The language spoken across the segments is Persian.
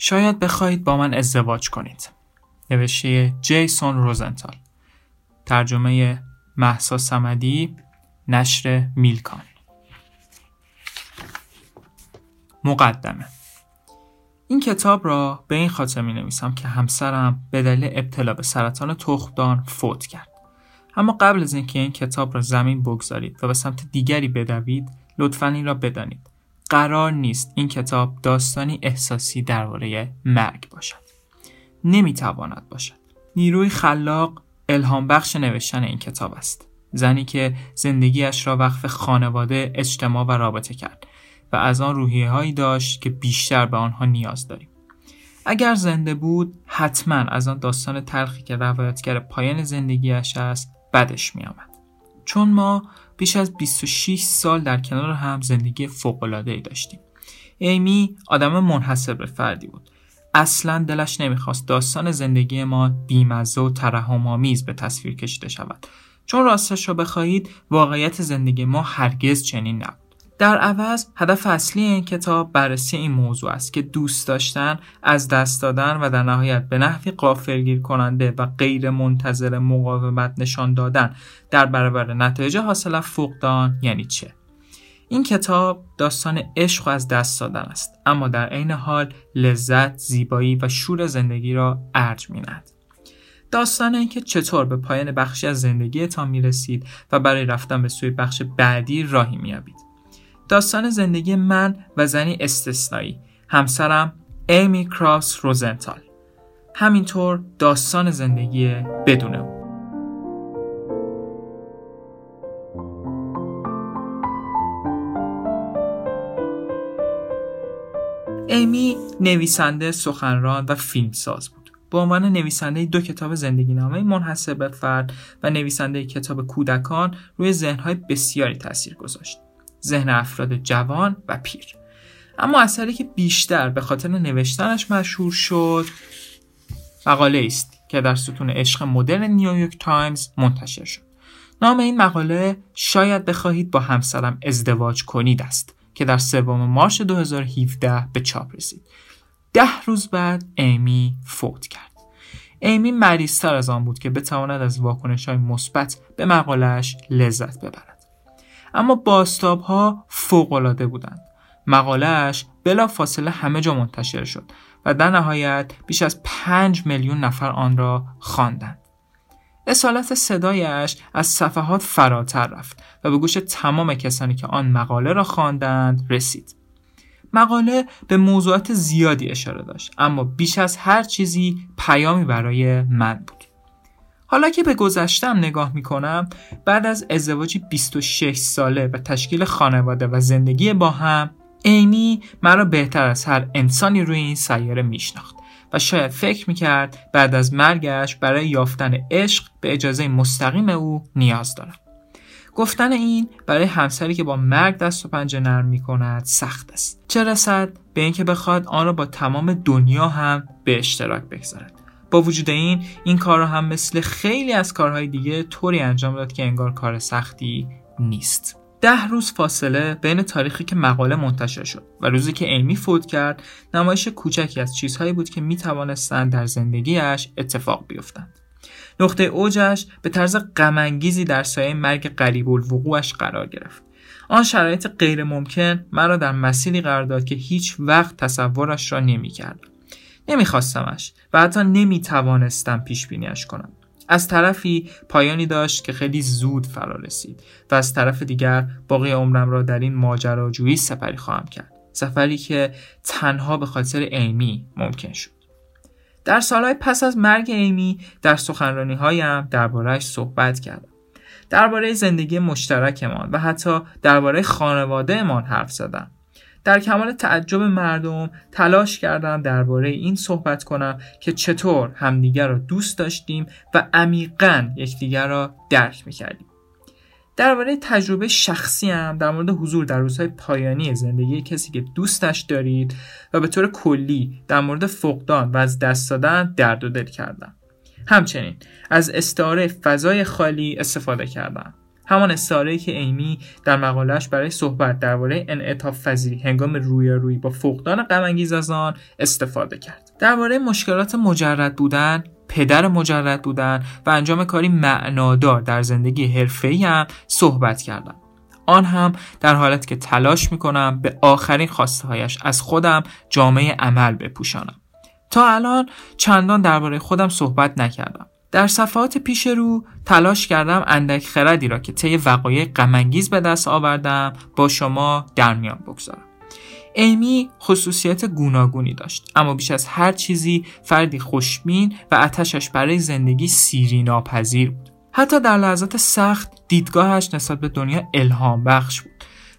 شاید بخواید با من ازدواج کنید. نوشته جیسون روزنتال. ترجمه مهسا صمدی، نشر میلکان. مقدمه. این کتاب را به این خاطر می نویسم که همسرم به دلیل ابتلا به سرطان تخمدان فوت کرد. اما قبل از اینکه این کتاب را زمین بگذارید و به سمت دیگری بدوید، لطفاً این را بدانید. قرار نیست این کتاب داستانی احساسی درباره مرگ باشد. نمیتواند باشد. نیروی خلاق الهام بخش نوشتن این کتاب است. زنی که زندگیش را وقف خانواده، اجتماع و رابطه کرد و از آن روحیه‌هایی داشت که بیشتر به آنها نیاز داریم. اگر زنده بود، حتما از آن داستان تلخی که روایتگر پایان زندگیش است بدش می‌آمد. چون ما بیش از 26 سال در کنار هم زندگی فوق‌العاده‌ای داشتیم. ایمی آدم منحصر به فردی بود. اصلاً دلش نمیخواست داستان زندگی ما بی‌مزه و ترحم‌آمیز به تصویر کشیده شود. چون راستش را بخواهید، واقعیت زندگی ما هرگز چنین نبود. در عوض هدف اصلی این کتاب بررسی این موضوع است که دوست داشتن، از دست دادن و در نهایت به نحوی غافلگیر کننده و غیر منتظر مقاومت نشان دادن در برابر نتایج حاصل از فقدان یعنی چه. این کتاب داستان عشق و از دست دادن است، اما در عین حال لذت، زیبایی و شور زندگی را ارج می‌نهد. داستان این که چطور به پایان بخشی از زندگی‌تان می‌رسید و برای رفتن به سوی بخش بعدی راهی می‌یابید. داستان زندگی من و زنی استثنایی، همسرم ایمی کراوس روزنتال. همینطور داستان زندگی بدون او. ایمی نویسنده، سخنران و فیلمساز بود. به عنوان نویسنده 2 کتاب زندگی‌نامه منحصر به فرد و نویسنده کتاب کودکان روی ذهن‌های بسیاری تأثیر گذاشت. ذهن افراد جوان و پیر. اما اثری که بیشتر به خاطر نوشتنش مشهور شد مقاله است که در ستون عشق مدرن نیویورک تایمز منتشر شد. نام این مقاله شاید بخواهید با همسرم ازدواج کنید است که در 3 مارس 2017 به چاپ رسید. 10 روز بعد ایمی فوت کرد. ایمی مریض‌تر از آن بود که بتواند از واکنش‌های مثبت به مقاله‌اش لذت ببرد. اما بازتاب‌ها فوق‌العاده بودند. مقاله‌اش بلافاصله همه جا منتشر شد و در نهایت بیش از 5 میلیون نفر آن را خواندند. اصالت صدایش از صفحات فراتر رفت و به گوش تمام کسانی که آن مقاله را خواندند رسید. مقاله به موضوعات زیادی اشاره داشت، اما بیش از هر چیزی پیامی برای من بود. حالا که به گذشتم نگاه میکنم، بعد از ازدواجی 26 ساله و تشکیل خانواده و زندگی با هم، ایمی مرا بهتر از هر انسانی روی این سیاره میشناخت و شاید فکر میکرد بعد از مرگش برای یافتن عشق به اجازه مستقیم او نیاز دارم. گفتن این برای همسری که با مرگ دست و پنجه نرم میکند سخت است، چه رسد به اینکه بخواد آن را با تمام دنیا هم به اشتراک بگذارد. با وجود این کار را هم مثل خیلی از کارهای دیگه طوری انجام داد که انگار کار سختی نیست. 10 روز فاصله بین تاریخی که مقاله منتشر شد و روزی که ایمی فوت کرد، نمایش کوچکی از چیزهایی بود که میتوانستند در زندگیش اتفاق بیفتند. نقطه اوجش به طرز غم‌انگیزی در سایه مرگ قریب الوقوعش قرار گرفت. آن شرایط غیر ممکن مرا در مسیری قرار داد که هیچ وقت تصورش را نمی‌کردم. نمیخواستمش و حتی نمیتوانستم پیش بینیش کنم. از طرفی پایانی داشت که خیلی زود فرا رسید و از طرف دیگر باقی عمرم را در این ماجراجویی سپری خواهم کرد. سفری که تنها به خاطر ایمی ممکن شد. در سالهای پس از مرگ ایمی در سخنرانی‌هایم درباره‌اش صحبت کردم. درباره زندگی مشترکمان و حتی درباره خانوادهمان حرف زدم. در کمال تعجب مردم تلاش کردم درباره این صحبت کنم که چطور همدیگر را دوست داشتیم و عمیقاً یکدیگر را درک می‌کردیم. درباره تجربه شخصیم در مورد حضور در روزهای پایانی زندگی کسی که دوستش دارید و به طور کلی در مورد فقدان و از دست دادن درد و دل کردم. همچنین از استعاره فضای خالی استفاده کردم. همان استعاره‌ای که ایمی در مقاله‌اش برای صحبت درباره انعطاف پذیری هنگام رویارویی با فقدان غم‌انگیز از آن استفاده کرد. درباره مشکلات مجرد بودن، پدر مجرد بودن و انجام کاری معنادار در زندگی حرفه‌ای هم صحبت کردم. آن هم در حالت که تلاش می‌کنم به آخرین خواسته‌هایش از خودم جامعه عمل بپوشانم. تا الان چندان درباره خودم صحبت نکردم. در صفحات پیش رو تلاش کردم اندک خردی را که طی وقایع غم‌انگیز به دست آوردم با شما در میان بگذارم. ایمی خصوصیت گوناگونی داشت، اما بیش از هر چیزی فردی خوشبین و آتشش برای زندگی سیری ناپذیر بود. حتی در لحظات سخت دیدگاهش نسبت به دنیا الهام بخش بود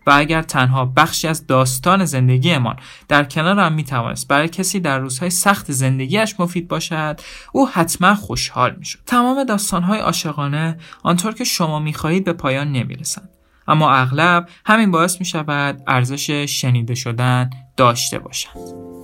و اگر تنها بخشی از داستان زندگیمان در کنار هم میتوانست برای کسی در روزهای سخت زندگیش مفید باشد، او حتما خوشحال میشد. تمام داستانهای عاشقانه آنطور که شما میخواهید به پایان نمیرسند، اما اغلب همین باعث میشود ارزش شنیده شدن داشته باشند.